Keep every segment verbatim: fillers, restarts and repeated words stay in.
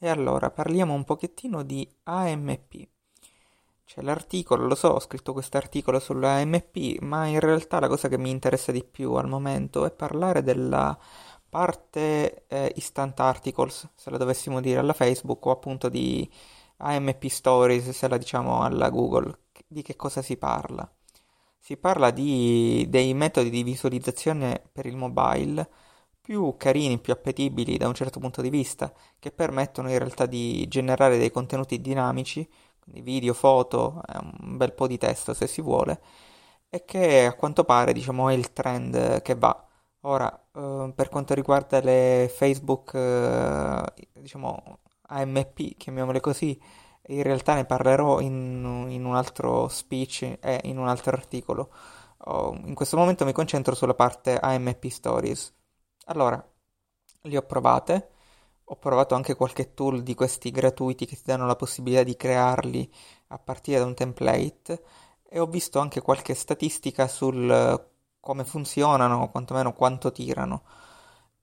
E allora parliamo un pochettino di A M P. C'è l'articolo, lo so, ho scritto quest'articolo sull'A M P, ma in realtà la cosa che mi interessa di più al momento è parlare della parte eh, Instant Articles, se la dovessimo dire alla Facebook, o appunto di A M P Stories, se la diciamo alla Google. Di che cosa si parla? Si parla di dei metodi di visualizzazione per il mobile più carini, più appetibili da un certo punto di vista, che permettono in realtà di generare dei contenuti dinamici, quindi video, foto, un bel po' di testo se si vuole, e che a quanto pare, diciamo, è il trend che va. Ora, eh, per quanto riguarda le Facebook, eh, diciamo, A M P, chiamiamole così, in realtà ne parlerò in, in un altro speech e eh, in un altro articolo. Oh, in questo momento mi concentro sulla parte A M P Stories. Allora, le ho provate, ho provato anche qualche tool di questi gratuiti che ti danno la possibilità di crearli a partire da un template, e ho visto anche qualche statistica sul come funzionano, quantomeno quanto tirano.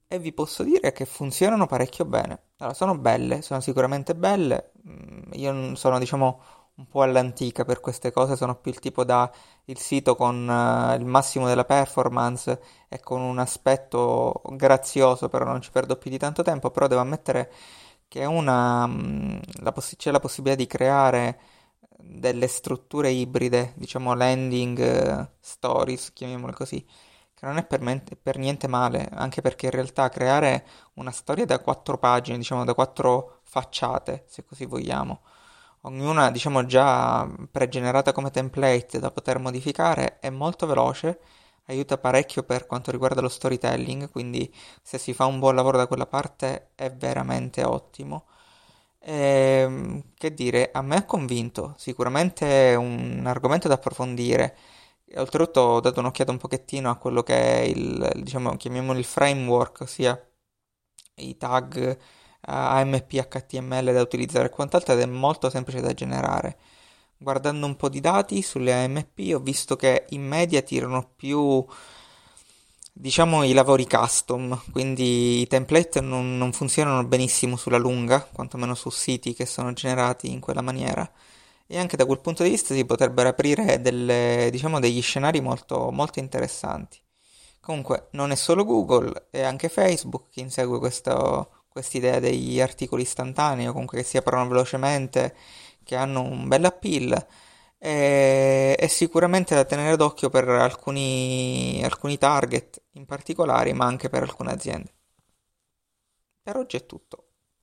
E vi posso dire che funzionano parecchio bene. Allora, sono belle, sono sicuramente belle. Io sono, diciamo, un po' all'antica per queste cose, sono più il tipo da il sito con uh, il massimo della performance e con un aspetto grazioso, però non ci perdo più di tanto tempo. Però devo ammettere che una, la poss- c'è la possibilità di creare delle strutture ibride, diciamo landing uh, stories, chiamiamole così, che non è per, me- per niente male, anche perché in realtà creare una storia da quattro pagine, diciamo da quattro facciate, se così vogliamo, ognuna diciamo già pregenerata come template da poter modificare, è molto veloce, aiuta parecchio per quanto riguarda lo storytelling, quindi se si fa un buon lavoro da quella parte è veramente ottimo. E, che dire, a me ha convinto, sicuramente è un argomento da approfondire. Oltretutto ho dato un'occhiata un pochettino a quello che è il, diciamo, chiamiamolo il framework, ossia i tag uh, A M P, H T M L da utilizzare e quant'altro, ed è molto semplice da generare. Guardando un po' di dati sulle A M P ho visto che in media tirano più, diciamo, i lavori custom, quindi i template non, non funzionano benissimo sulla lunga, quantomeno su siti che sono generati in quella maniera. E anche da quel punto di vista si potrebbero aprire delle, diciamo, degli scenari molto, molto interessanti. Comunque non è solo Google, è anche Facebook che insegue quest'idea degli articoli istantanei, o comunque che si aprono velocemente, che hanno un bel appeal, e, è sicuramente da tenere d'occhio per alcuni, alcuni target in particolare, ma anche per alcune aziende. Per oggi è tutto.